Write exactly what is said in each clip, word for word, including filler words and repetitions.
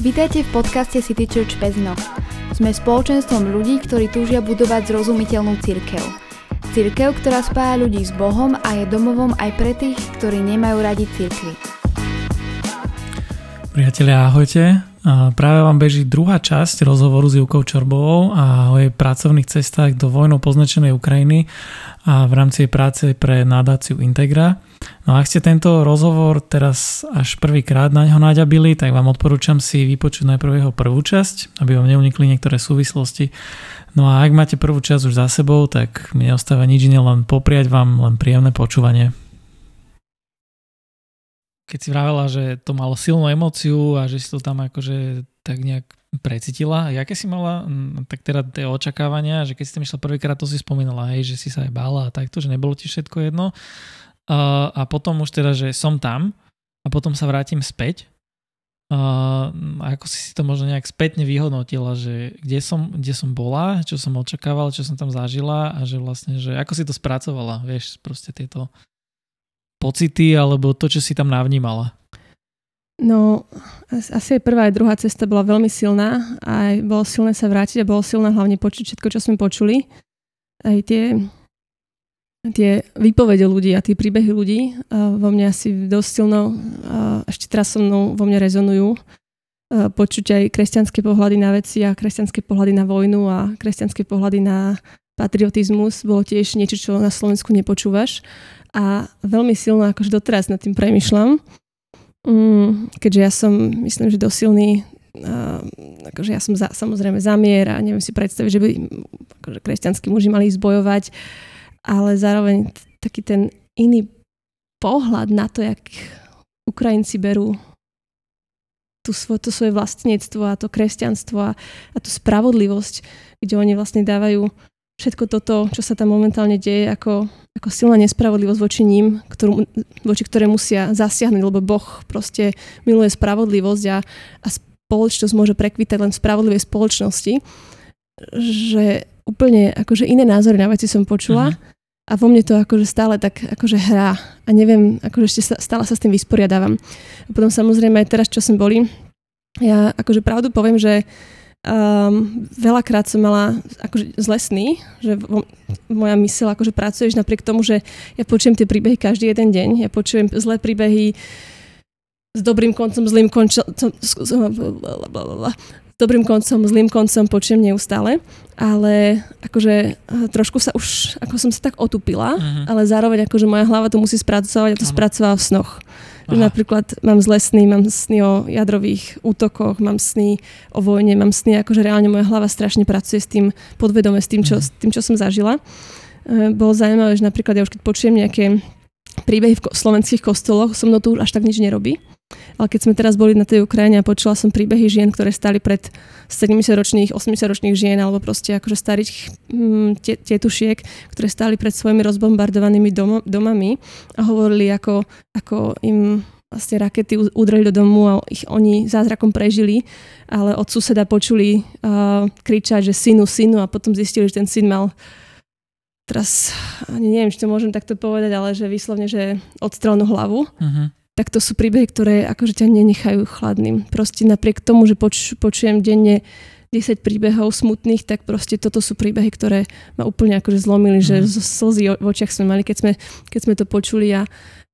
Vitajte v podcaste City Church Pezno. Sme spoločenstvom ľudí, ktorí túžia budovať zrozumiteľnú cirkev. Cirkev, ktorá spája ľudí s Bohom a je domovom aj pre tých, ktorí nemajú radi cirkvi. Priatelia, ahojte. Práve vám beží druhá časť rozhovoru s Júkou Čorbovou a o jej pracovných cestách do vojnou poznačenej Ukrajiny a v rámci jej práce pre nadáciu Integra. No a ak ste tento rozhovor teraz až prvýkrát na ňo naďabili, tak vám odporúčam si vypočuť najprv jeho prvú časť, aby vám neunikli niektoré súvislosti. No a ak máte prvú časť už za sebou, tak mi neostáva nič iné, len popriať vám len príjemné počúvanie. Keď si vravela, že to malo silnú emóciu a že si to tam akože tak nejak precítila, jaké si mala, tak teda tie očakávania, že keď si tam išla prvýkrát, to si spomínala, hej, že si sa aj bála a takto, že nebolo ti všetko jedno. Uh, a potom už teda, že som tam a potom sa vrátim späť. Uh, ako si si to možno nejak spätne vyhodnotila, že kde som, kde som bola, čo som očakávala, čo som tam zažila a že vlastne, že ako si to spracovala, vieš, proste tieto pocity alebo to, čo si tam navnímala? No, asi aj prvá aj druhá cesta bola veľmi silná a bolo silné sa vrátiť a bolo silné hlavne počuť všetko, čo sme počuli. Aj tie, tie výpovede ľudí a tie príbehy ľudí vo mne asi dosť silno ešte teraz so mnou vo mne rezonujú. Počuť aj kresťanské pohľady na veci a kresťanské pohľady na vojnu a kresťanské pohľady na patriotizmus bolo tiež niečo, čo na Slovensku nepočúvaš. A veľmi silno, akože doteraz nad tým premyšľam. Mm, keďže ja som, myslím, že dosilný, uh, akože ja som za, samozrejme zamier a neviem si predstaviť, že by akože kresťanskí muži mali ísť bojovať, ale zároveň t- taký ten iný pohľad na to, jak Ukrajinci berú tú svo, to svoje vlastníctvo a to kresťanstvo a, a tú spravodlivosť, kde oni vlastne dávajú všetko toto, čo sa tam momentálne deje, ako, ako silná nespravodlivosť voči ním, ktorú, voči ktoré musia zasiahnuť, lebo Boh proste miluje spravodlivosť a, a spoločnosť môže prekvitať len v spravodlivej spoločnosti. Že úplne akože iné názory na veci som počula. Aha. A vo mne to akože stále tak akože hrá. A neviem, akože ešte stále sa s tým vysporiadávam. A potom samozrejme aj teraz, čo som boli, ja akože pravdu poviem, že Um, veľakrát som mala akože z lesný, že vo, moja myseľ akože pracuješ napriek tomu, že ja počujem tie príbehy každý jeden deň. Ja počujem zlé príbehy s dobrým koncom, zlým koncom, s dobrým koncom, zlým koncom počujem neustále, ale akože trošku sa už, ako som sa tak otupila, uh-huh. ale zároveň akože moja hlava to musí spracovať a to uh-huh. spracovala v snoch. Aha. Napríklad mám zlé sny, mám sny o jadrových útokoch, mám sny o vojne, mám sny, akože reálne moja hlava strašne pracuje s tým podvedome, s tým, čo, s tým, čo som zažila. E, bolo zaujímavé, že napríklad ja už keď počujem nejaké príbehy v slovenských kostoloch, so mnou to už až tak nič nerobí. Ale keď sme teraz boli na tej Ukrajine a počula som príbehy žien, ktoré stáli pred sedemdesiatročných, osemdesiatročných žien alebo proste akože starých hm, tetušiek, ktoré stáli pred svojimi rozbombardovanými domo, domami a hovorili, ako, ako im vlastne rakety udreli do domu a ich oni zázrakom prežili, ale od suseda počuli uh, kričať, že synu, synu a potom zistili, že ten syn mal teraz, neviem, či to môžem takto povedať, ale že výslovne, že odstrelnú hlavu. Uh-huh. Tak to sú príbehy, ktoré akože ťa nenechajú chladným. Proste napriek tomu, že poč- počujem denne desať príbehov smutných, tak proste toto sú príbehy, ktoré ma úplne akože zlomili, mm. že zo slzy v očiach sme mali, keď sme, keď sme to počuli a,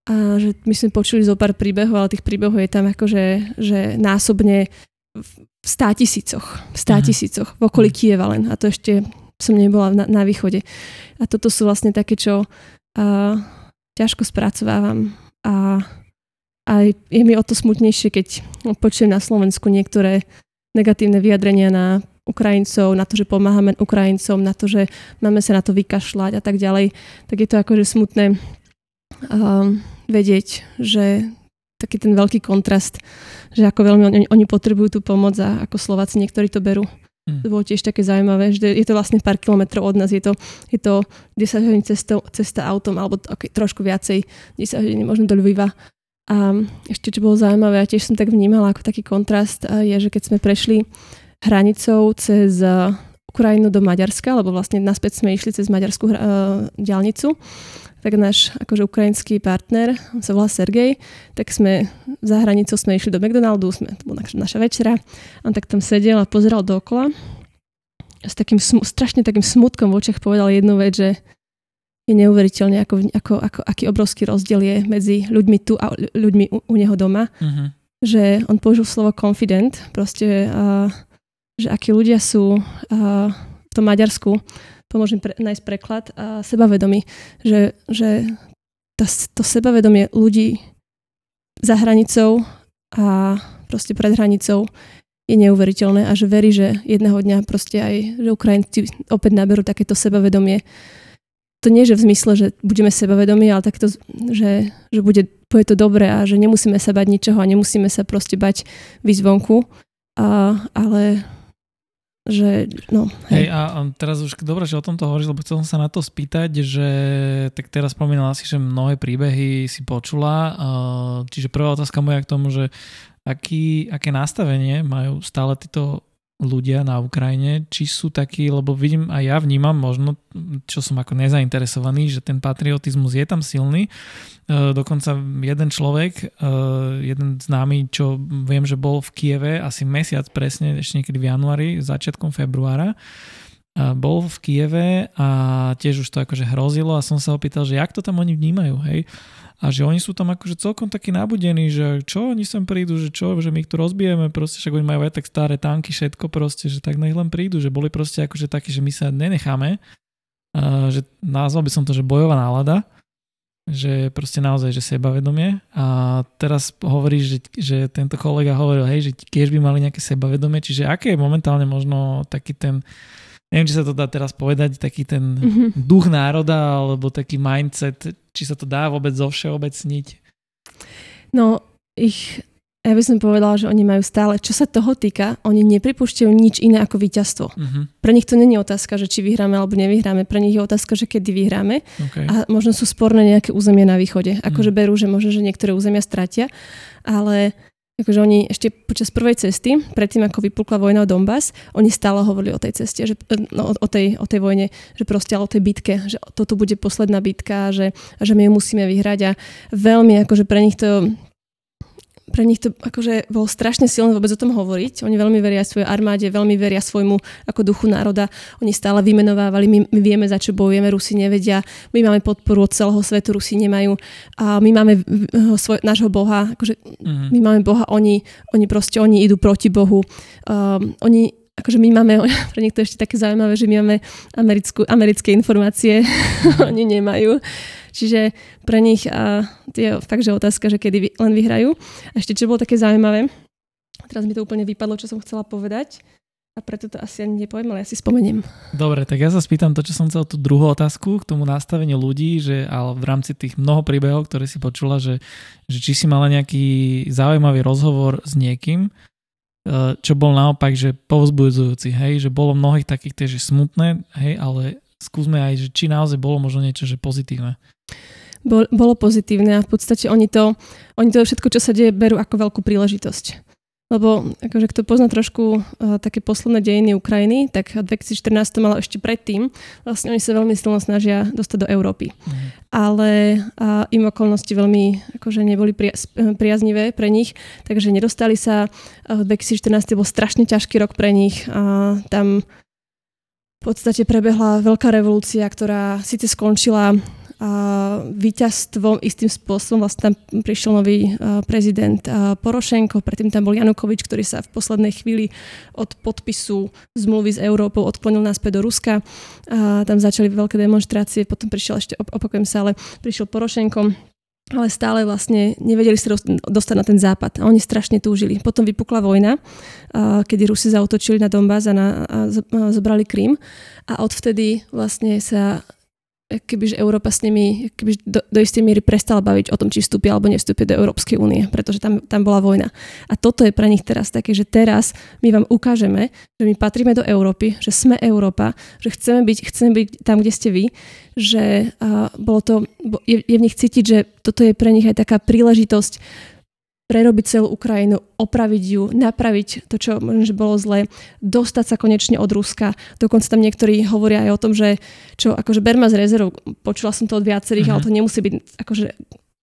a že my sme počuli zo pár príbehov, ale tých príbehov je tam akože že násobne v stá tisícoch. V stá tisícoch. V okolí Kyjeva len. A to ešte som nebola na, na východe. A toto sú vlastne také, čo a, ťažko spracovávam. A A je mi o to smutnejšie, keď počujem na Slovensku niektoré negatívne vyjadrenia na Ukrajincov, na to, že pomáhame Ukrajincom, na to, že máme sa na to vykašľať a tak ďalej. Tak je to akože smutné um, vedieť, že taký ten veľký kontrast, že ako veľmi oni, oni potrebujú tú pomoc a ako Slováci niektorí to berú. Mm. To bolo tiež také zaujímavé, že je to vlastne pár kilometrov od nás, je to, je to desať hodín cesto, cesta autom, alebo okay, trošku viacej, desať hodín možno do Ľviva. A ešte, čo bolo zaujímavé, a tiež som tak vnímala ako taký kontrast, je, že keď sme prešli hranicou cez Ukrajinu do Maďarska, lebo vlastne naspäť sme išli cez maďarskú uh, diaľnicu, tak náš akože ukrajinský partner, on sa volá Sergej, tak sme za hranicou sme išli do McDonaldu, sme, to bola naša večera, on tak tam sedel a pozeral dookola. S takým strašne takým smutkom v očiach povedal jednu vec, že je neuveriteľné, ako, ako, ako, aký obrovský rozdiel je medzi ľuďmi tu a ľuďmi u, u neho doma. Uh-huh. Že on použil slovo confident, proste, uh, že akí ľudia sú uh, v tom Maďarsku, pomôžem pre, nájsť preklad, uh, sebavedomí, že, že tá, to sebavedomie ľudí za hranicou a proste pred hranicou je neuveriteľné a že verí, že jedného dňa proste aj že Ukrajinci opäť naberú takéto sebavedomie. To nie, že v zmysle, že budeme sebavedomí, ale takto, že, že bude, bude to dobré a že nemusíme sa bať ničoho a nemusíme sa proste bať výsť vonku. A, ale že, no. Hej, hej a teraz už dobre, že o tomto hovoríš, lebo chcel som sa na to spýtať, že tak teraz spomínala si, že mnohé príbehy si počula. Čiže prvá otázka moja k tomu, že aký, aké nastavenie majú stále títo ľudia na Ukrajine, či sú takí, lebo vidím a ja vnímam možno, čo som ako nezainteresovaný, že ten patriotizmus je tam silný. E, dokonca jeden človek, e, jeden známy, čo viem, že bol v Kyjeve asi mesiac presne, ešte niekedy v januári, začiatkom februára, bol v Kyjeve a tiež už to akože hrozilo a som sa opýtal, že jak to tam oni vnímajú, hej? A že oni sú tam akože celkom takí nabudení, že čo oni sem prídu, že čo, že my ich tu rozbijeme, proste však oni majú aj tak staré tanky, všetko proste, že tak nech len prídu, že boli proste akože takí, že my sa nenecháme, a že nazval by som to, že bojová nálada, že proste naozaj, že sebavedomie a teraz hovoríš, že, že tento kolega hovoril, hej, že tiež by mali nejaké sebavedomie, čiže aké je momentálne možno taký ten neviem, či sa to dá teraz povedať, taký ten mm-hmm. duch národa, alebo taký mindset, či sa to dá vôbec zovšeobecniť? No, ich, ja by som povedala, že oni majú stále, čo sa toho týka, oni nepripúšťajú nič iné ako víťazstvo. Mm-hmm. Pre nich to nie je otázka, že či vyhráme alebo nevyhráme, pre nich je otázka, že kedy vyhráme okay. a možno sú sporné nejaké územia na východe. Akože mm. berú, že možno, že niektoré územia stratia, ale akože oni ešte počas prvej cesty, predtým ako vypukla vojna o Donbas, oni stále hovorili o tej ceste, že, no, o, tej, o tej vojne, že proste o tej bitke, že toto bude posledná bitka, že, že my ju musíme vyhrať a veľmi akože pre nich to pre nich to akože bolo strašne silné vôbec o tom hovoriť. Oni veľmi veria svojej armáde, veľmi veria svojmu ako duchu národa. Oni stále vymenovávali, my, my vieme, za čo bojujeme, Rusi nevedia, my máme podporu od celého svetu, Rusi nemajú a my máme svoj, nášho Boha, akože mm-hmm. my máme Boha, oni, oni proste, oni idú proti Bohu. Um, oni, akože my máme, pre niekto ešte také zaujímavé, že my máme americkú, americké informácie, mm-hmm. oni nemajú. Čiže pre nich a, je takže otázka, že kedy vy, len vyhrajú. A ešte, čo bolo také zaujímavé, teraz mi to úplne vypadlo, čo som chcela povedať a preto to asi ani nepoviem, ale ja si spomeniem. Dobre, tak ja sa spýtam to, čo som chcel, tú druhú otázku k tomu nastaveniu ľudí, že ale v rámci tých mnoho príbehov, ktoré si počula, že, že či si mala nejaký zaujímavý rozhovor s niekým, čo bol naopak, že povzbudzujúci, hej, že bolo mnohých takých tiež smutné, hej, ale skúsme aj, že či naozaj bolo možno niečo, že pozitívne. Bolo pozitívne a v podstate oni to, oni to všetko, čo sa deje, berú ako veľkú príležitosť. Lebo akože kto pozná trošku uh, také posledné dejiny Ukrajiny, tak dvetisícštrnásť to malo ešte predtým. Vlastne oni sa veľmi silno snažia dostať do Európy. Mm. Ale uh, im okolnosti veľmi akože neboli pria- priaznivé pre nich, takže nedostali sa. Uh, dvetisícštrnásť bol strašne ťažký rok pre nich. Uh, tam v podstate prebehla veľká revolúcia, ktorá síce skončila a víťazstvom istým spôsobom, vlastne tam prišiel nový uh, prezident uh, Porošenko, predtým tam bol Janukovič, ktorý sa v poslednej chvíli od podpisu zmluvy s Európou odklonil naspäť do Ruska. Uh, tam začali veľké demonštrácie, potom prišiel ešte, op- opakujem sa, ale prišiel Porošenko, ale stále vlastne nevedeli sa dostať na ten západ a oni strašne túžili. Potom vypukla vojna, uh, kedy Rusi zaútočili na Donbas a, na, a zobrali Krim a odvtedy vlastne sa kebyže Európa s nimi kebyže do, do istej miery prestala baviť o tom, či vstúpia alebo nevstúpia do Európskej únie, pretože tam, tam bola vojna. A toto je pre nich teraz také, že teraz my vám ukážeme, že my patríme do Európy, že sme Európa, že chceme byť, chceme byť tam, kde ste vy, že uh, bolo to, je, je v nich cítiť, že toto je pre nich aj taká príležitosť prerobiť celú Ukrajinu, opraviť ju, napraviť to, čo možno, že bolo zlé, dostať sa konečne od Ruska. Dokonca tam niektorí hovoria aj o tom, že čo akože berme z rezervou, počula som to od viacerých, uh-huh. ale to nemusí byť akože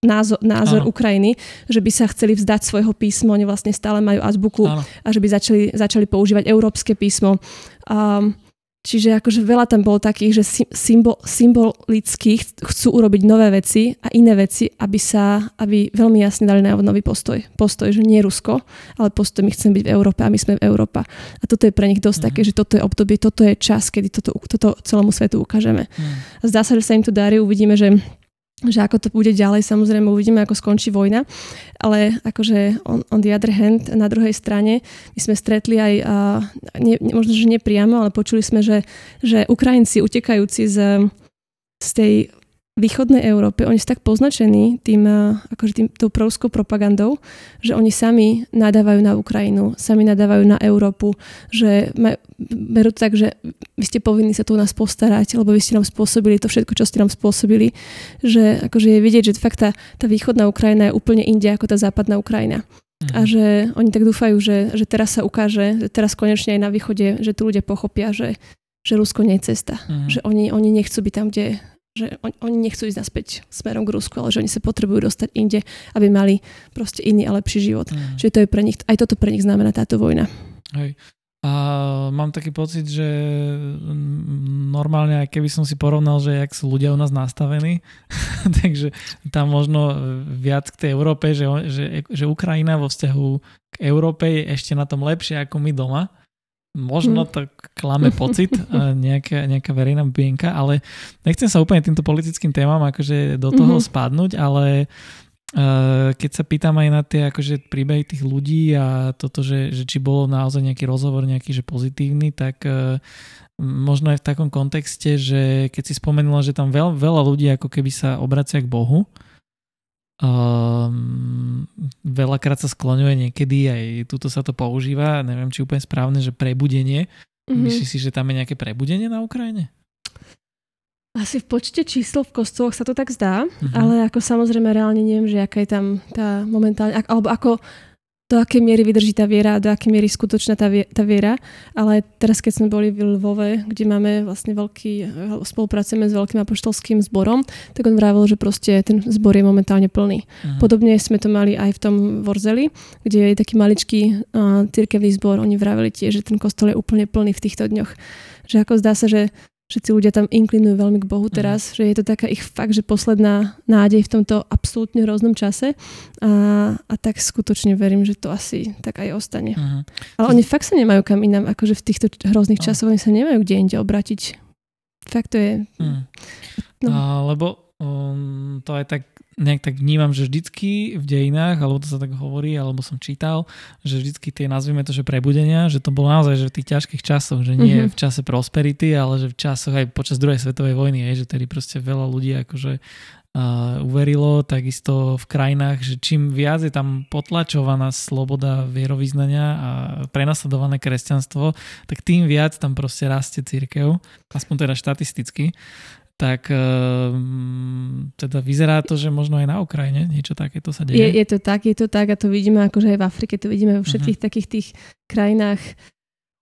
názor, názor uh-huh. Ukrajiny, že by sa chceli vzdať svojho písma, oni vlastne stále majú azbuku uh-huh. a že by začali, začali používať európske písmo. Um, Čiže akože veľa tam bolo takých, že symbol, symbolicky chcú urobiť nové veci a iné veci, aby sa, aby veľmi jasne dali najavo nový postoj. Postoj, že nie Rusko, ale postoj, my chceme byť v Európe a my sme v Európa. A toto je pre nich dosť mm. také, že toto je obdobie, toto je čas, kedy toto, toto celému svetu ukážeme. Mm. A zdá sa, že sa im to darí, uvidíme, že že ako to bude ďalej, samozrejme uvidíme, ako skončí vojna, ale akože on, on the other hand, na druhej strane my sme stretli aj, a, ne, možno, že nepriamo, ale počuli sme, že, že Ukrajinci utekajúci z, z tej východnej Európy, oni sú tak poznačení tým, akože tým, tou proruskou propagandou, že oni sami nadávajú na Ukrajinu, sami nadávajú na Európu, že maj, berú to tak, že vy ste povinní sa tu u nás postarať, lebo vy ste nám spôsobili to všetko, čo ste nám spôsobili, že akože je vidieť, že fakt tá, tá východná Ukrajina je úplne inde ako tá západná Ukrajina. Mhm. A že oni tak dúfajú, že, že teraz sa ukáže, že teraz konečne aj na východe, že tu ľudia pochopia, že, že Rusko nie je cesta. Mhm. Že oni, oni nechcú byť tam, kde že on, oni nechcú ísť naspäť smerom k Rusku, ale že oni sa potrebujú dostať inde, aby mali proste iný a lepší život. Mm. Čiže to je pre nich, aj toto pre nich znamená táto vojna. Hej. A mám taký pocit, že normálne, keby som si porovnal, že jak sú ľudia u nás nastavení, takže tam možno viac k tej Európe, že, že, že Ukrajina vo vzťahu k Európe je ešte na tom lepšie ako my doma. Možno to klame pocit, nejaká, nejaká verejná mienka, ale nechcem sa úplne týmto politickým témam akože do toho mm-hmm. spadnúť, ale uh, keď sa pýtam aj na tie akože príbehy tých ľudí a toto, že, že či bol naozaj nejaký rozhovor nejaký, že pozitívny, tak uh, možno aj v takom kontexte, že keď si spomenula, že tam veľ, veľa ľudí ako keby sa obracia k Bohu, Um, veľakrát sa skloňuje niekedy, aj tuto sa to používa, neviem, či úplne správne, že prebudenie. Mm-hmm. Myslíš si, že tam je nejaké prebudenie na Ukrajine? Asi v počte číslo v kostoloch sa to tak zdá, mm-hmm. ale ako samozrejme reálne neviem, že aká je tam tá momentálne, alebo ako do akej miery vydrží tá viera, do akej miery skutočná tá viera, ale teraz keď sme boli v Ľvove, kde máme vlastne veľký, spolupracujeme s veľkým apoštolským zborom, tak on vravil, že proste ten zbor je momentálne plný. Aha. Podobne sme to mali aj v tom Vorzeli, kde je taký maličký uh, cirkevný zbor, oni vravili tiež, že ten kostol je úplne plný v týchto dňoch. Že ako zdá sa, že všetci ľudia tam inklinujú veľmi k Bohu teraz, mm. že je to taká ich fakt, že posledná nádej v tomto absolútne hroznom čase a, a tak skutočne verím, že to asi tak aj ostane. Mm. Ale oni fakt sa nemajú kam inám, akože v týchto hrozných mm. časoch oni sa nemajú kde inde obrátiť. Fakt to je... Mm. No. A, lebo um, to aj tak nejak tak vnímam, že vždycky v dejinách, alebo to sa tak hovorí, alebo som čítal, že vždycky tie, nazvime to, že prebudenia, že to bolo naozaj že v tých ťažkých časoch, že nie mm-hmm. v čase prosperity, ale že v časoch aj počas druhej svetovej vojny, je, že tedy proste veľa ľudí akože uh, uverilo, takisto v krajinách, že čím viac je tam potlačovaná sloboda vierovyznania a prenasledované kresťanstvo, tak tým viac tam proste rastie cirkev, aspoň teda štatisticky. Tak teda vyzerá to, že možno aj na Ukrajine niečo takéto sa deje. Je, je to tak, je to tak a to vidíme akože aj v Afrike, to vidíme vo všetkých uh-huh. takých tých krajinách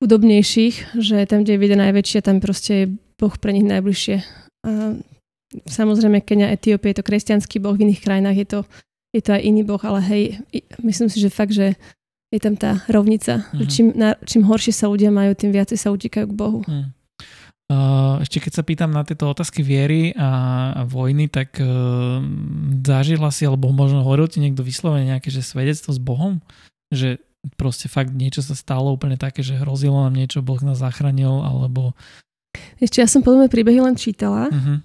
chudobnejších, že tam, kde je vieda najväčšia, tam proste je Boh pre nich najbližšie. A samozrejme, Keňa, Etiópia je to kresťanský Boh, v iných krajinách je to, je to aj iný Boh, ale hej, myslím si, že fakt, že je tam tá rovnica, uh-huh. že čím, na, čím horšie sa ľudia majú, tým viacej sa utekajú k Bohu. Uh-huh. Ešte keď sa pýtam na tieto otázky viery a, a vojny, tak e, zažila si, alebo možno hovoril ti niekto vyslovene nejaké, že svedectvo s Bohom? Že proste fakt niečo sa stalo úplne také, že hrozilo nám niečo, Boh nás zachránil, alebo... Ešte ja som podobné príbehy len čítala, uh-huh.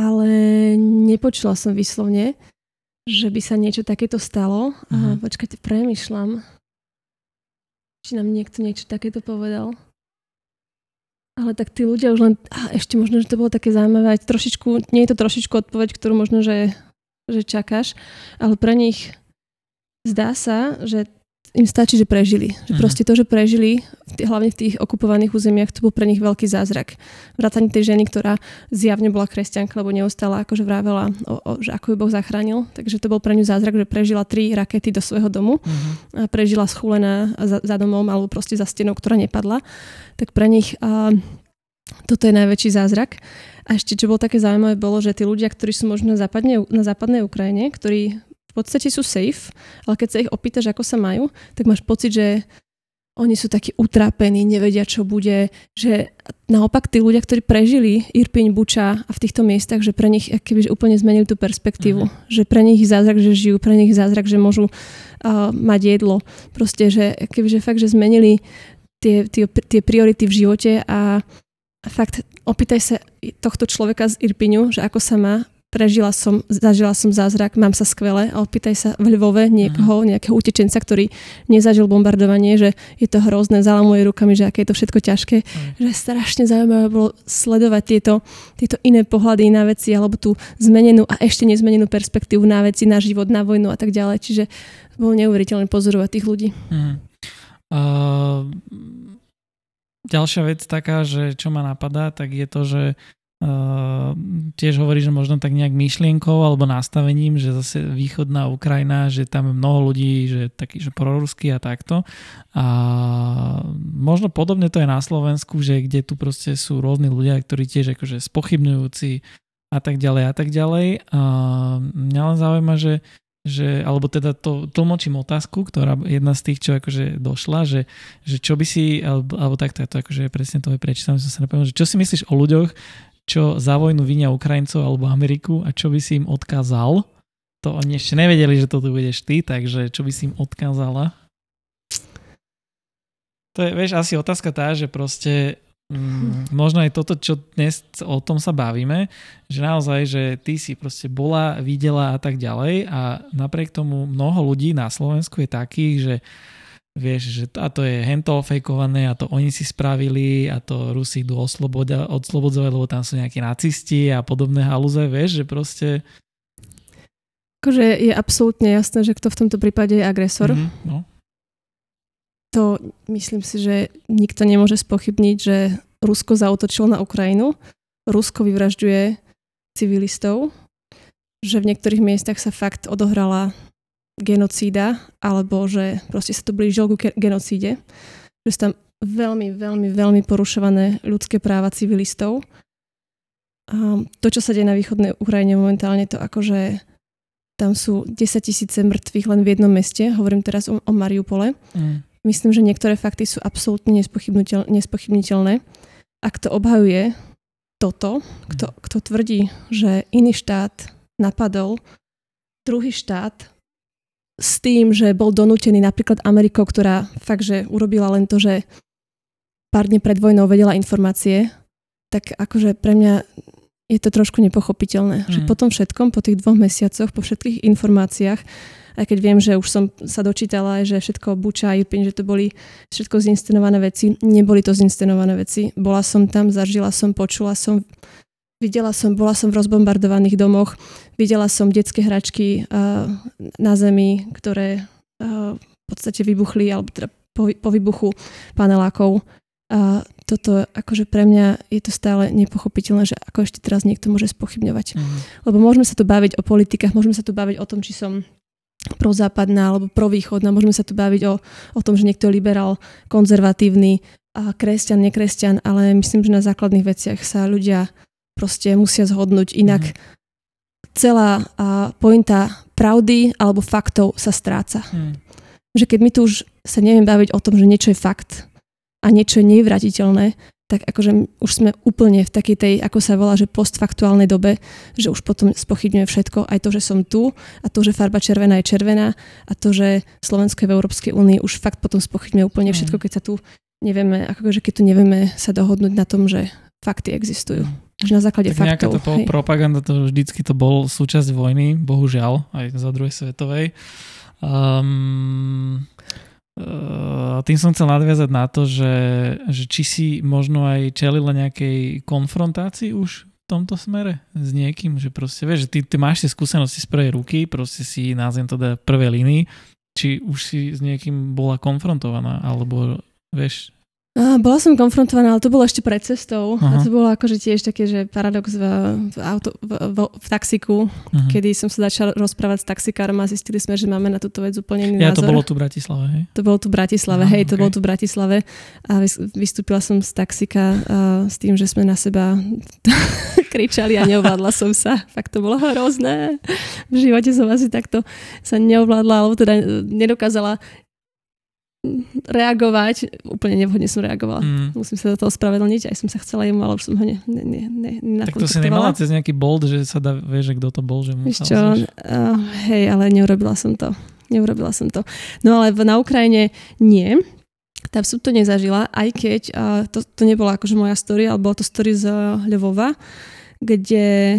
ale nepočula som vyslovne, že by sa niečo takéto stalo. Uh-huh. Aha, počkajte, premyšľam, či nám niekto niečo takéto povedal. Ale tak tí ľudia už len... A ešte možno, že to bolo také zaujímavé. Trošičku, nie je to trošičku odpoveď, ktorú možno, že, že čakáš, ale pre nich zdá sa, že im stačí, že prežili. Že proste to, že prežili, hlavne v tých okupovaných územiach, to bol pre nich veľký zázrak. Vrátane tej ženy, ktorá zjavne bola kresťanka, lebo neustále akože vravela, o, o, že ako ju Boh zachránil. Takže to bol pre ňu zázrak, že prežila tri rakety do svojho domu. Uh-huh. A prežila schúlená za, za domom alebo proste za stenou, ktorá nepadla. Tak pre nich a, toto je najväčší zázrak. A ešte, čo bolo také zaujímavé, bolo, že tí ľudia, ktorí sú možno na západnej, na západnej Ukrajine, ktorí v podstate sú safe, ale keď sa ich opýtaš, ako sa majú, tak máš pocit, že oni sú takí utrápení, nevedia, čo bude. Že naopak tí ľudia, ktorí prežili Irpin, Buča a v týchto miestach, že pre nich akoby úplne zmenili tú perspektívu. Uh-huh. Že pre nich zázrak, že žijú, pre nich zázrak, že môžu uh, mať jedlo. Proste, že akoby fakt, že zmenili tie, tie, tie priority v živote a fakt opýtaj sa tohto človeka z Irpinu, že ako sa má. Prežila som, zažila som zázrak, mám sa skvele a opýtaj sa v Ľvove niekoho, nejakého utečenca, ktorý nezažil bombardovanie, že je to hrozné, zalamuje rukami, že aké je to všetko ťažké, mm. že strašne zaujímavé bolo sledovať tieto, tieto iné pohľady na veci alebo tú zmenenú a ešte nezmenenú perspektívu na veci, na život, na vojnu a tak ďalej. Čiže bolo neuveriteľné pozorovať tých ľudí. Mm. Uh, ďalšia vec taká, že čo ma napadá, tak je to, že Uh, tiež hovorí, že možno tak nejak myšlienkou alebo nastavením, že zase východná Ukrajina, že tam je mnoho ľudí, že taký, že proruský a takto. A možno podobne to je na Slovensku, že kde tu proste sú rôzni ľudia, ktorí tiež akože spochybňujúci a tak ďalej a tak ďalej. A mňa len zaujíma, že, že alebo teda to tlmočím otázku, ktorá jedna z tých, čo akože došla, že, že čo by si, alebo, alebo takto, to akože presne to je prečítam, som sa nepovedal, že čo si myslíš o ľuďoch, čo za vojnu vinia Ukrajincov alebo Ameriku a čo by si im odkázal? To oni ešte nevedeli, že to tu budeš ty, takže čo by si im odkázala? To je, vieš, asi otázka tá, že proste mm, možno aj toto, čo dnes o tom sa bavíme, že naozaj, že ty si proste bola, videla a tak ďalej a napriek tomu mnoho ľudí na Slovensku je takých, že vieš, že to, a to je hento fejkované a to oni si spravili a to Rusi idú osloboda, odslobodzovať, lebo tam sú nejakí nacisti a podobné halúze, vieš, že proste... Akože je absolútne jasné, že kto v tomto prípade je agresor. Mm, no. To myslím si, že nikto nemôže spochybniť, že Rusko zaútočilo na Ukrajinu, Rusko vyvražďuje civilistov, že v niektorých miestach sa fakt odohrala genocída, alebo že proste sa to blížilo ku genocíde. Že sú tam veľmi, veľmi, veľmi porušované ľudské práva civilistov. A to, čo sa deje na východnej Ukrajine momentálne, to akože tam sú desaťtisíc mŕtvych len v jednom meste. Hovorím teraz o, o Mariupole. Mm. Myslím, že niektoré fakty sú absolútne nespochybniteľ, nespochybniteľné. Ak to obhajuje toto, kto, kto tvrdí, že iný štát napadol druhý štát s tým, že bol donútený napríklad Amerikou, ktorá fakt, že urobila len to, že pár dní pred vojnou vedela informácie, tak akože pre mňa je to trošku nepochopiteľné. Mm. Že po tom všetkom, po tých dvoch mesiacoch, po všetkých informáciách, aj keď viem, že už som sa dočítala, že všetko Buča, Irpin, že to boli všetko zinscenované veci, neboli to zinscenované veci. Bola som tam, zažila som, počula som, videla som, bola som v rozbombardovaných domoch, videla som detské hračky uh, na zemi, ktoré uh, v podstate vybuchli, alebo teda po, po vybuchu panelákov. Uh, toto akože pre mňa je to stále nepochopiteľné, že ako ešte teraz niekto môže spochybňovať. Mhm. Lebo môžeme sa tu baviť o politikách, môžeme sa tu baviť o tom, či som prozápadná alebo provýchodná, môžeme sa tu baviť o, o tom, že niekto je liberál, konzervatívny, a kresťan, nekresťan, ale myslím, že na základných veciach sa ľudia proste musia zhodnúť, inak mm. celá a, pointa pravdy alebo faktov sa stráca. Mm. Že keď my tu už sa neviem baviť o tom, že niečo je fakt a niečo je nevratiteľné, tak akože už sme úplne v takej tej, ako sa volá, že postfaktuálnej dobe, že už potom spochybňuje všetko, aj to, že som tu a to, že farba červená je červená a to, že Slovensko je v Európskej únii, už fakt potom spochybňuje úplne všetko, keď sa tu nevieme, akože keď tu nevieme sa dohodnúť na tom, že fakty existujú. Že na základe tak faktov. Nejaká to propaganda, to vždycky to bol súčasť vojny, bohužiaľ, aj za druhej svetovej. Um, uh, tým som chcel nadviazať na to, že, že či si možno aj čelila nejakej konfrontácii už v tomto smere s niekým, že proste vieš, že ty, ty máš tie skúsenosti z prvej ruky, proste si na zem teda prvej línii, Či už si s niekým bola konfrontovaná, alebo vieš... Bola som konfrontovaná, ale to bolo ešte pred cestou. Uh-huh. A to bolo akože tiež také, že paradox v, v, auto, v, v, v taxiku, uh-huh. kedy som sa začala rozprávať s taxikárom a zistili sme, že máme na túto vec úplne iný ja, názor. Ja to bolo tu v Bratislave, hej? To bolo tu v Bratislave, uh-huh, hej, okay. to bolo tu v Bratislave. A vystúpila som z taxika s tým, že sme na seba kričali a neovládla som sa. Fakt to bolo hrozné. V živote som asi takto sa neovládla, alebo teda nedokázala reagovať. Úplne nevhodne som reagovala. Mm. Musím sa za to ospravedlniť. Aj som sa chcela jemu, ale už som ho ne, ne, ne, ne, tak to si nemala cez nejaký bold, že sa dá, vieš, že kto to bol, že musel čo, uh, hej, ale neurobila som to. Neurobila som to. No ale na Ukrajine nie. Tam som to nezažila, aj keď uh, to, to nebola akože moja story, ale bola to story z Ľvova, kde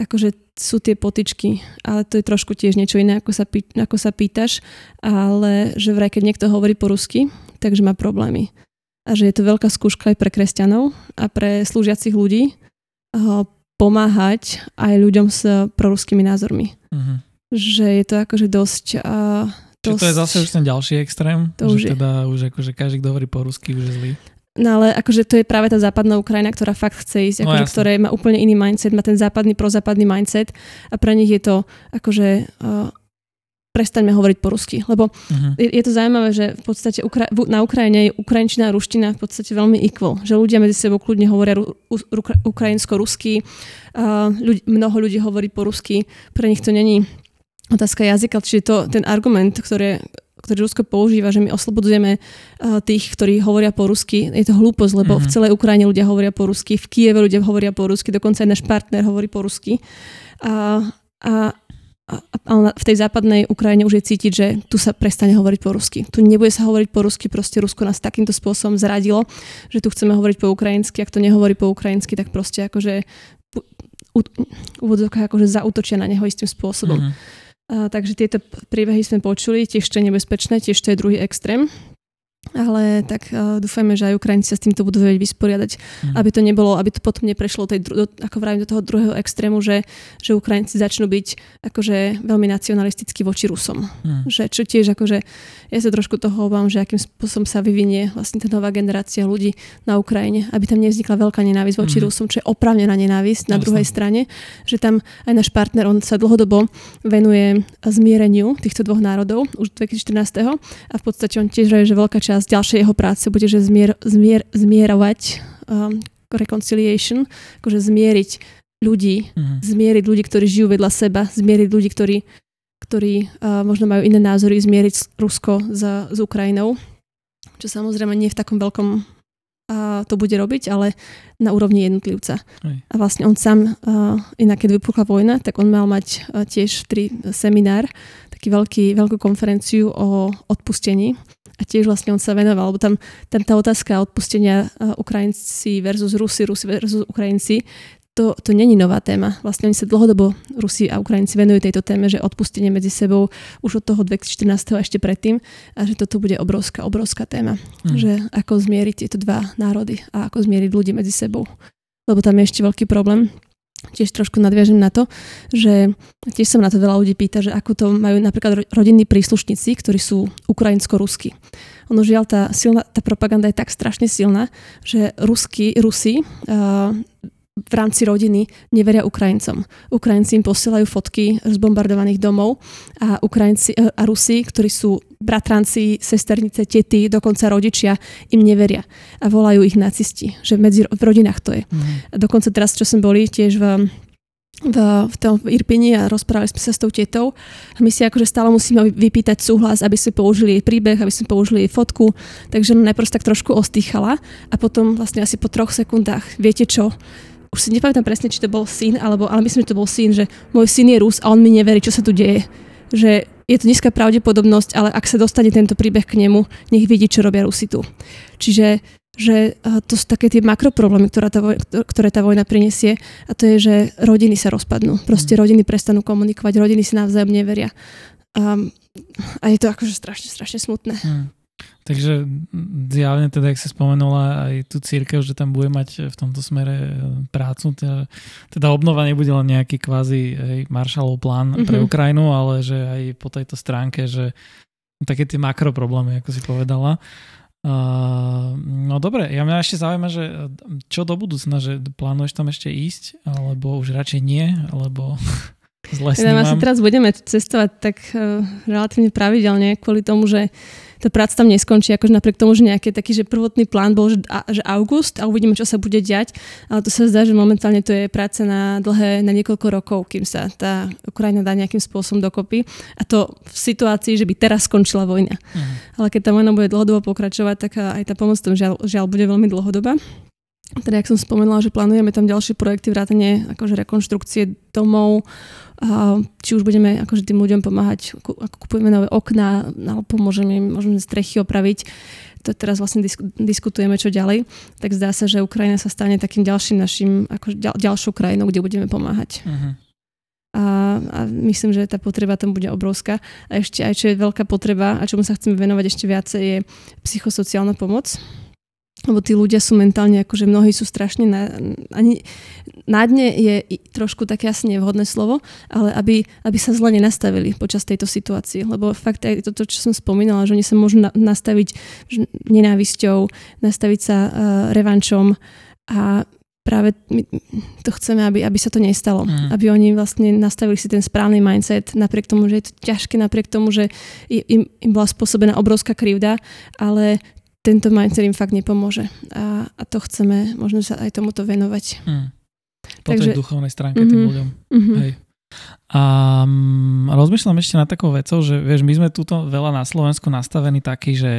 akože sú tie potyčky, ale to je trošku tiež niečo iné, ako sa, pý, ako sa pýtaš, ale že vraj, keď niekto hovorí po rusky, takže má problémy. A že je to veľká skúška aj pre kresťanov a pre slúžiacich ľudí pomáhať aj ľuďom s proruskými názormi. Uh-huh. Že je to akože dosť... Uh, dosť... Čiže to je zase už ten ďalší extrém? To že už teda je. Už akože každý, kto hovorí po rusky, už je zlý. No ale akože to je práve tá západná Ukrajina, ktorá fakt chce ísť, akože, no, ktoré má úplne iný mindset, má ten západný, prozápadný mindset a pre nich je to akože uh, prestaňme hovoriť po rusky, lebo uh-huh. je, je to zaujímavé, že v podstate Ukra- na Ukrajine je ukrajinčina a ruština v podstate veľmi equal, že ľudia medzi sebou kľudne hovoria ru- ukra- ukrajinsko-rusky, uh, ľudí, mnoho ľudí hovorí po rusky, pre nich to není otázka jazyka, čiže to ten argument, ktorý ktorý Rusko používa, že my oslobodzujeme uh, tých, ktorí hovoria po rusky. Je to hlúposť, lebo mm-hmm. v celej Ukrajine ľudia hovoria po rusky, v Kyjeve ľudia hovoria po rusky, dokonca aj náš partner hovorí po rusky. A, a, a, a v tej západnej Ukrajine už je cítiť, že tu sa prestane hovoriť po rusky. Tu nebude sa hovoriť po rusky, proste Rusko nás takýmto spôsobom zradilo, že tu chceme hovoriť po ukrajinsky, ak to nehovorí po ukrajinsky, tak proste akože úvodzovka akože zaútočia na neho istým spôsobom. Mm-hmm. A, takže tieto príbehy sme počuli, tiež to je nebezpečné, tiež to je druhý extrém. Ale tak uh, dúfajme, že aj Ukrajinci sa s týmto budú vedieť vysporiadať, mm. aby to nebolo, aby to potom neprešlo tej dru- do, ako vravím, do toho druhého extrému, že, že Ukrajinci začnú byť akože veľmi nacionalistickí voči Rusom. Mm. Že čo tiež akože ja sa trošku toho obávam, že akým spôsobom sa vyvinie vlastne tá nová generácia ľudí na Ukrajine, aby tam nevznikla veľká nenávisť voči mm. Rusom, čo je oprávnená nenávisť na Jasne. Druhej strane, že tam aj náš partner, on sa dlhodobo venuje zmiereniu týchto dvoch národov už dvetisícštrnásť a v podstate on tiež je, že veľká časť z ďalšej jeho práce bude, že zmier, zmier, zmierovať um, reconciliation, akože zmieriť ľudí, mm. zmieriť ľudí, ktorí žijú vedľa seba, zmieriť ľudí, ktorí, ktorí uh, možno majú iné názory, zmieriť Rusko za, s Ukrajinou, čo samozrejme nie v takom veľkom uh, to bude robiť, ale na úrovni jednotlivca. Aj. A vlastne on sám, uh, inak keď vypukla vojna, tak on mal mať uh, tiež tri seminár, taký veľký, veľkú konferenciu o odpustení. A tiež vlastne on sa venoval, lebo tam, tam tá otázka odpustenia Ukrajinci versus Rusi, Rusi versus Ukrajinci, to, to není nová téma. Vlastne oni sa dlhodobo, Rusi a Ukrajinci, venujú tejto téme, že odpustenie medzi sebou už od toho dvetisícštrnásť a ešte predtým a že toto bude obrovská, obrovská téma. Mm. Že ako zmieriť tieto dva národy a ako zmieriť ľudí medzi sebou. Lebo tam je ešte veľký problém. Tiež trošku nadviažem na to, že tiež sa na to veľa ľudí pýta, že ako to majú napríklad rodinní príslušníci, ktorí sú ukrajinsko-ruskí. Ono žiaľ, tá, silná, tá propaganda je tak strašne silná, že Rusky, Rusi uh, v rámci rodiny neveria Ukrajincom. Ukrajinci im posielajú fotky z bombardovaných domov a, Ukrajinci, uh, a Rusi, ktorí sú bratranci, sesternice, tety, dokonca rodičia, im neveria. A volajú ich nacisti. Že medzi, v rodinách to je. Mm. Dokonca teraz, čo sme boli tiež v, v, v, tom, v Irpini a rozprávali sme sa s tou tetou. A my si akože stále musíme vypýtať súhlas, aby sme použili jej príbeh, aby sme použili jej fotku. Takže ona najprv tak trošku ostýchala. A potom vlastne asi po troch sekundách, viete čo? Už si nepamätám presne, či to bol syn, alebo, ale myslím, že to bol syn, že môj syn je Rus a on mi neverí, čo sa tu deje. Že je to nízka pravdepodobnosť, ale ak sa dostane tento príbeh k nemu, nech vidí, čo robia Rusi tu. Čiže že to sú také tie makroproblémy, ktoré tá, voj- ktoré tá vojna prinesie a to je, že rodiny sa rozpadnú. Proste rodiny prestanú komunikovať, rodiny si navzájom neveria. Um, a je to akože strašne, strašne smutné. Hmm. Takže zjavne teda, jak si spomenula, aj tú cirkev, že tam bude mať v tomto smere prácu. Teda, teda obnova nebude len nejaký kvázi Marshallov plán mm-hmm. pre Ukrajinu, ale že aj po tejto stránke, že také tie makroproblémy, ako si povedala. Uh, no dobre, ja mňa ešte zaujíma, že čo do budúcna, že plánuješ tam ešte ísť, alebo už radšej nie, alebo zle snímam. Asi teraz budeme cestovať tak uh, relatívne pravidelne kvôli tomu, že tá práca tam neskončí, akože napriek tomu, že nejaký taký, že prvotný plán bol, že, a, že august a uvidíme, čo sa bude diať, ale to sa zdá, že momentálne to je práca na dlhé, na niekoľko rokov, kým sa tá Ukrajina dá nejakým spôsobom dokopy a to v situácii, že by teraz skončila vojna. Mhm. Ale keď tá vojna bude dlhodobo pokračovať, tak aj tá pomoc tam žiaľ, žiaľ bude veľmi dlhodobá. Teda, jak som spomenula, že plánujeme tam ďalšie projekty vrátane akože rekonštrukcie domov, či už budeme akože tým ľuďom pomáhať, ako kupujeme nové okná, alebo pomôžeme im, môžeme strechy opraviť. To teraz vlastne diskutujeme, čo ďalej. Tak zdá sa, že Ukrajina sa stane takým ďalším našim, akože ďalšou krajinou, kde budeme pomáhať. Uh-huh. A, a myslím, že tá potreba tam bude obrovská. A ešte aj, čo je veľká potreba a čomu sa chceme venovať ešte viacej, je psychosociálna pomoc. Lebo tí ľudia sú mentálne, akože mnohí sú strašne na, ani, na dne je trošku také asi nevhodné slovo, ale aby, aby sa zle nenastavili počas tejto situácie. Lebo fakt aj toto, čo som spomínala, že oni sa môžu na, nastaviť nenávisťou, nastaviť sa uh, revančom a práve my to chceme, aby, aby sa to nestalo. Mm. Aby oni vlastne nastavili si ten správny mindset, napriek tomu, že je to ťažké, napriek tomu, že im, im bola spôsobená obrovská krivda, ale tento mindset im fakt nepomôže. A, a to chceme možno sa aj tomuto venovať. Mm. Po tej duchovnej stránke mm-hmm, tým ľuďom. Mm-hmm. Hej. A um, rozmýšľam ešte nad takou vecou, že vieš, my sme tuto veľa na Slovensku nastavení taký, že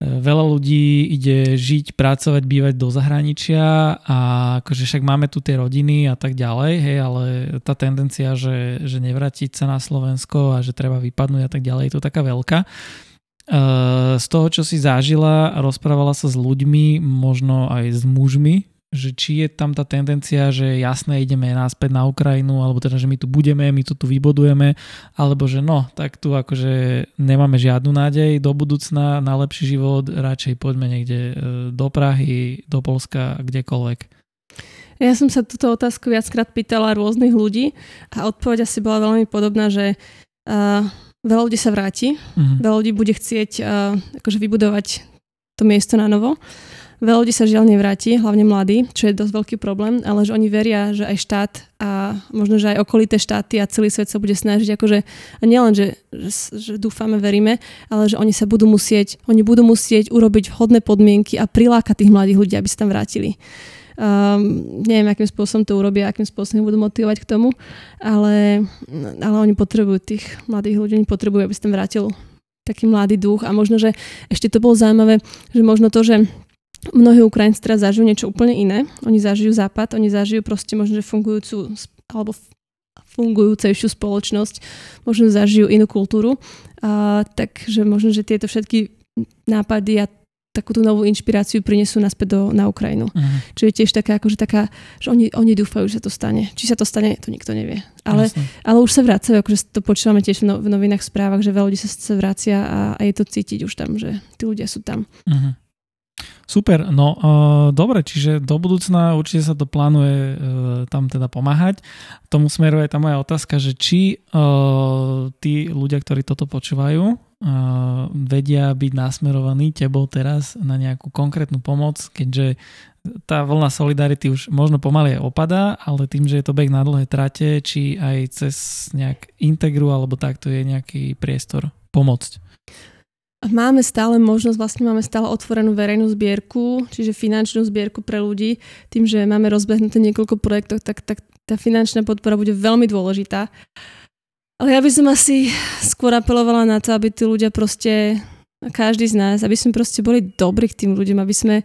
veľa ľudí ide žiť, pracovať, bývať do zahraničia a akože však máme tu tie rodiny a tak ďalej, hej, ale tá tendencia, že, že nevrátiť sa na Slovensko a že treba vypadnúť a tak ďalej, je to taká veľká. Z toho, čo si zažila a rozprávala sa s ľuďmi, možno aj s mužmi, že či je tam tá tendencia, že jasné, ideme náspäť na Ukrajinu, alebo teda, že my tu budeme, my to tu vybodujeme, alebo že no, tak tu akože nemáme žiadnu nádej do budúcna na lepší život, radšej poďme niekde do Prahy, do Poľska, kdekoľvek. Ja som sa túto otázku viackrát pýtala rôznych ľudí a odpoveď asi bola veľmi podobná, že uh, veľa ľudí sa vráti, mm-hmm. veľa ľudí bude chcieť uh, akože vybudovať to miesto na novo. Veľa ľudí sa žiaľ nevráti, hlavne mladí, čo je dosť veľký problém, ale že oni veria, že aj štát a možno, že aj okolité štáty a celý svet sa bude snažiť, akože nielen, že, že dúfame, veríme, ale že oni sa budú musieť, oni budú musieť urobiť vhodné podmienky a prilákať tých mladých ľudí, aby sa tam vrátili. Um, neviem, akým spôsobom to urobia, akým spôsobom budú motivovať k tomu, ale, ale oni potrebujú tých mladých ľudí, oni potrebujú, aby sa tam vrátil taký mladý duch a možno, že ešte to bolo zaujímavé, že možno to, že mnohí Ukrajinci teraz zažijú niečo úplne iné, oni zažijú západ, oni zažijú proste možno, že fungujúcu alebo fungujúcejšiu spoločnosť, možno zažijú inú kultúru, uh, takže možno, že tieto všetky nápady a takúto novú inšpiráciu prinesú naspäť do, na Ukrajinu. Uh-huh. Čo je tiež taká, akože taká, že oni, oni dúfajú, že sa to stane. Či sa to stane, to nikto nevie. Ale, ale už sa vracajú, akože to počúvame tiež v novinách, v správach, že veľa ľudí sa, sa vracia a, a je to cítiť už tam, že tí ľudia sú tam. Uh-huh. Super, no uh, dobre, čiže do budúcna určite sa to plánuje uh, tam teda pomáhať. Tomu smeruje tá moja otázka, že či uh, tí ľudia, ktorí toto počúvajú, uh, vedia byť nasmerovaní tebou teraz na nejakú konkrétnu pomoc, keďže tá vlna solidarity už možno pomaly opadá, ale tým, že je to beh na dlhé trate, či aj cez nejak Integru alebo takto je nejaký priestor pomôcť. Máme stále možnosť, vlastne máme stále otvorenú verejnú zbierku, čiže finančnú zbierku pre ľudí. Tým, že máme rozbehnuté niekoľko projektov, tak, tak tá finančná podpora bude veľmi dôležitá. Ale ja by som asi skôr apelovala na to, aby tí ľudia proste, každý z nás, aby sme proste boli dobrí k tým ľuďom, aby sme,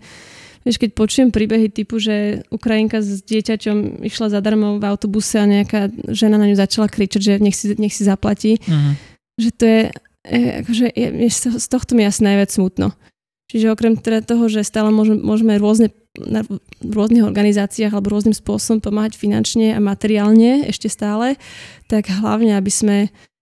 vieš, keď počujem príbehy typu, že Ukrajinka s dieťaťom išla zadarmo v autobuse a nejaká žena na ňu začala kričať, že nech si, nech si zaplatí, mhm. že to je E, akože je, je, z tohto mi asi najviac smutno. Čiže okrem teda toho, že stále môžeme, môžeme rôzne, na rôznych organizáciách alebo rôznym spôsobom pomáhať finančne a materiálne ešte stále, tak hlavne, aby sme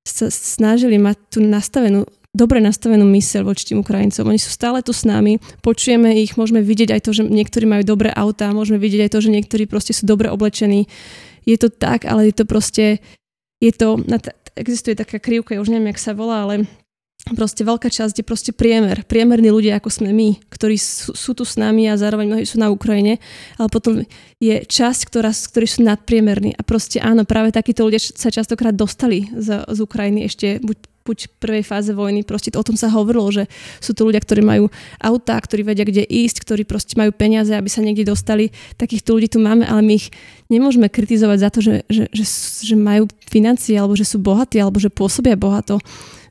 sa snažili mať tú nastavenú, dobre nastavenú myseľ voči tým Ukrajincom. Oni sú stále tu s nami, počujeme ich, môžeme vidieť aj to, že niektorí majú dobré autá, môžeme vidieť aj to, že niektorí proste sú dobre oblečení. Je to tak, ale je to proste, je to na t- existuje taká krivka, už neviem, jak sa volá, ale proste veľká časť je proste priemer. Priemerní ľudia, ako sme my, ktorí sú, sú tu s nami a zároveň mnohí sú na Ukrajine, ale potom je časť, ktorá, ktorí sú nadpriemerní. A proste áno, práve takíto ľudia sa častokrát dostali z, z Ukrajiny ešte buď, buď v prvej fáze vojny. Proste o tom sa hovorilo, že sú to ľudia, ktorí majú autá, ktorí vedia, kde ísť, ktorí proste majú peniaze, aby sa niekde dostali. Takýchto ľudí tu máme, ale my ich nemôžeme kritizovať za to, že, že, že, že majú financie, alebo že sú bohatí, alebo že pôsobia bohato.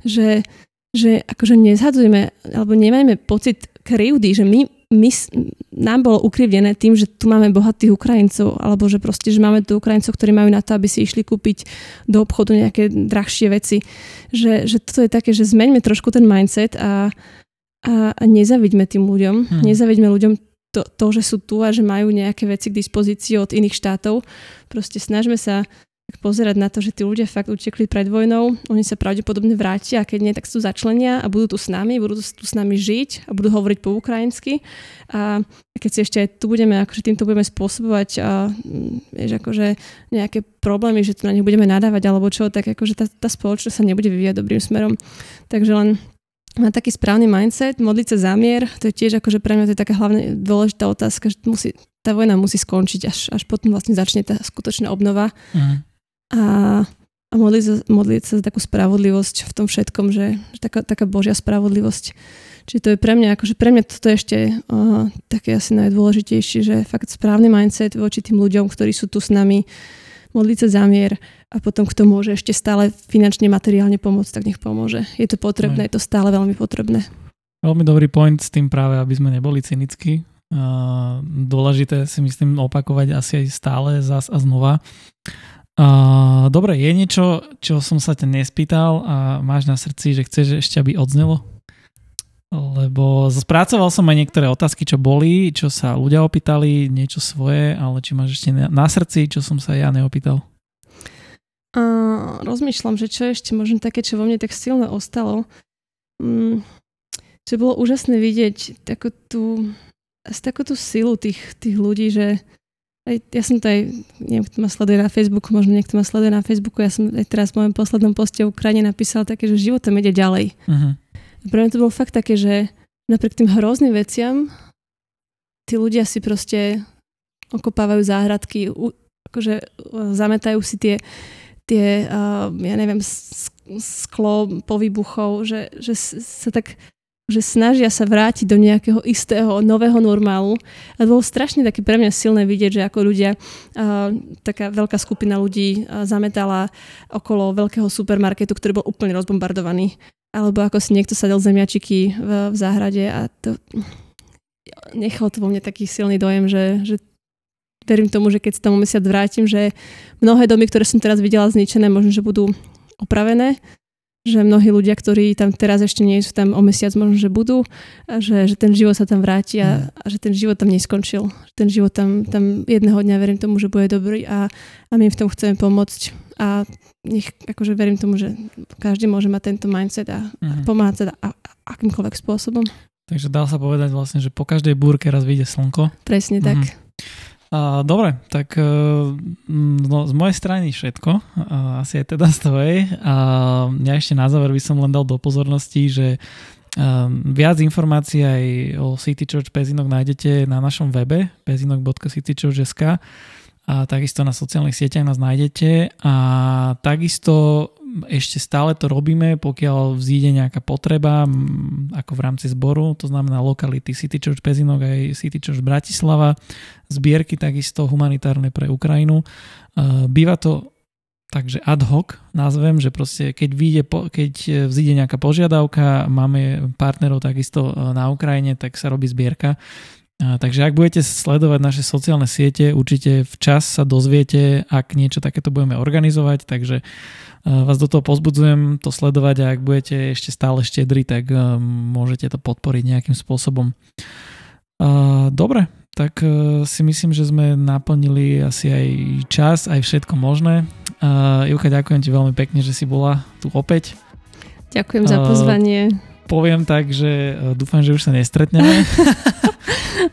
Že že akože nezhadzujeme, alebo nemajme pocit krivdy, že my, my, nám bolo ukrivdené tým, že tu máme bohatých Ukrajincov, alebo že proste, že máme tu Ukrajincov, ktorí majú na to, aby si išli kúpiť do obchodu nejaké drahšie veci. Že, že toto je také, že zmeňme trošku ten mindset a, a, a nezaviďme tým ľuďom. Hmm. Nezaviďme ľuďom to, to, že sú tu a že majú nejaké veci k dispozícii od iných štátov. Proste snažme sa pozerať na to, že tí ľudia fakt utekli pred vojnou, oni sa pravdepodobne vrátia a keď nie, tak sú začlenia a budú tu s nami, budú tu s nami žiť a budú hovoriť po ukrajinsky. A keď si ešte aj tu budeme, akože týmto budeme spôsobovať a, vieš, akože nejaké problémy, že tu na nich budeme nadávať alebo čo, tak akože tá, tá spoločnosť sa nebude vyvíjať dobrým smerom. Takže len má taký správny mindset, modliť sa za mier, to je tiež akože pre mňa to je taká hlavne dôležitá otázka, že musí, tá vojna musí skončiť, až, až potom vlastne začne tá skutočná obnova. Mm. A, a modliť sa, modliť sa za takú spravodlivosť v tom všetkom, že, že taká, taká Božia spravodlivosť. Čiže to je pre mňa, akože pre mňa toto je ešte uh, také asi najdôležitejšie, že fakt správny mindset voči tým ľuďom, ktorí sú tu s nami, modliť sa za mier a potom kto môže ešte stále finančne, materiálne pomôcť, tak nech pomôže. Je to potrebné, je to stále veľmi potrebné. Veľmi dobrý point s tým práve, aby sme neboli cynickí. Uh, dôležité si myslím opakovať asi aj stále zas a znova. Uh, dobre, je niečo, čo som sa ťa nespýtal a máš na srdci, že chceš ešte, aby odznelo? Lebo spracoval som aj niektoré otázky, čo boli, čo sa ľudia opýtali, niečo svoje, ale či máš ešte na srdci, čo som sa ja neopýtal? Uh, rozmýšľam, že čo ešte možno také, čo vo mne tak silno ostalo. Mm, čo bolo úžasné vidieť takú tú, takú tú silu tých, tých ľudí, že ja som to aj, neviem, kto ma sleduje na Facebooku, možno niekto ma sleduje na Facebooku, ja som aj teraz v mojom poslednom poste o Ukrajine napísala také, že životom ide ďalej. Uh-huh. A pre mňa to bolo fakt také, že napriek tým hrozným veciam tí ľudia si proste okopávajú záhradky, u, akože zametajú si tie, tie uh, ja neviem, sklo po výbuchov, že, že sa tak že snažia sa vrátiť do nejakého istého nového normálu. A bolo strašne také pre mňa silné vidieť, že ako ľudia, uh, taká veľká skupina ľudí uh, zametala okolo veľkého supermarketu, ktorý bol úplne rozbombardovaný. Alebo ako si niekto sadel zemiačiky v, v záhrade a to nechalo to vo mne taký silný dojem, že, že verím tomu, že keď sa tam o mesiac vrátim, že mnohé domy, ktoré som teraz videla zničené, možno, že budú opravené. Že mnohí ľudia, ktorí tam teraz ešte nie sú, tam o mesiac možno, že budú a že, že ten život sa tam vráti a, a že ten život tam neskončil. Že ten život tam, tam jedného dňa verím tomu, že bude dobrý a, a my v tom chceme pomôcť a nech, akože verím tomu, že každý môže mať tento mindset a, mhm. a pomáhať sa a, a akýmkoľvek spôsobom. Takže dá sa povedať vlastne, že po každej búrke raz vyjde slnko. Presne tak. Mhm. Dobre, tak no, z mojej strany všetko, asi aj teda z tvojej. Ja ešte na záver by som len dal do pozornosti, že viac informácií aj o City Church Pezinok nájdete na našom webe pezinok bodka citychurch bodka es ká a takisto na sociálnych sieťach nás nájdete a takisto ešte stále to robíme, pokiaľ vzíde nejaká potreba, ako v rámci zboru, to znamená lokality City Church Pezinok aj City Church Bratislava, zbierky takisto humanitárne pre Ukrajinu. Býva to takže ad hoc, nazvem, že proste keď, vyjde, keď vzíde nejaká požiadavka, máme partnerov takisto na Ukrajine, tak sa robí zbierka. Takže ak budete sledovať naše sociálne siete, určite včas sa dozviete, ak niečo takéto budeme organizovať, takže vás do toho pozbudzujem to sledovať a ak budete ešte stále štedri, tak môžete to podporiť nejakým spôsobom. Dobre, tak si myslím, že sme naplnili asi aj čas, aj všetko možné. Juka, ďakujem ti veľmi pekne, že si bola tu opäť. Ďakujem za pozvanie. Poviem tak, že dúfam, že už sa nestretneme.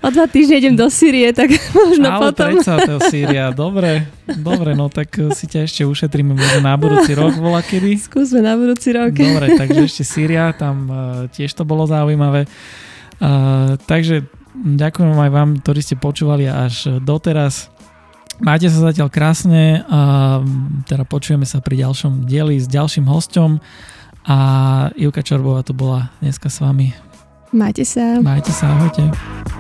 O dva týždne idem do Sýrie, tak možno ale potom. Ale predsa to Sýria, dobre. Dobre, no tak si ťa ešte ušetríme možno na budúci rok volakedy. Skúsme na budúci rok. Dobre, takže ešte Sýria, tam tiež to bolo zaujímavé. Uh, takže ďakujem aj vám, ktorí ste počúvali až doteraz. Máte sa zatiaľ krásne a teda počujeme sa pri ďalšom dieli s ďalším hosťom a Ivka Čorbová tu bola dneska s vami. Majte sa. Majte sa, ahojte.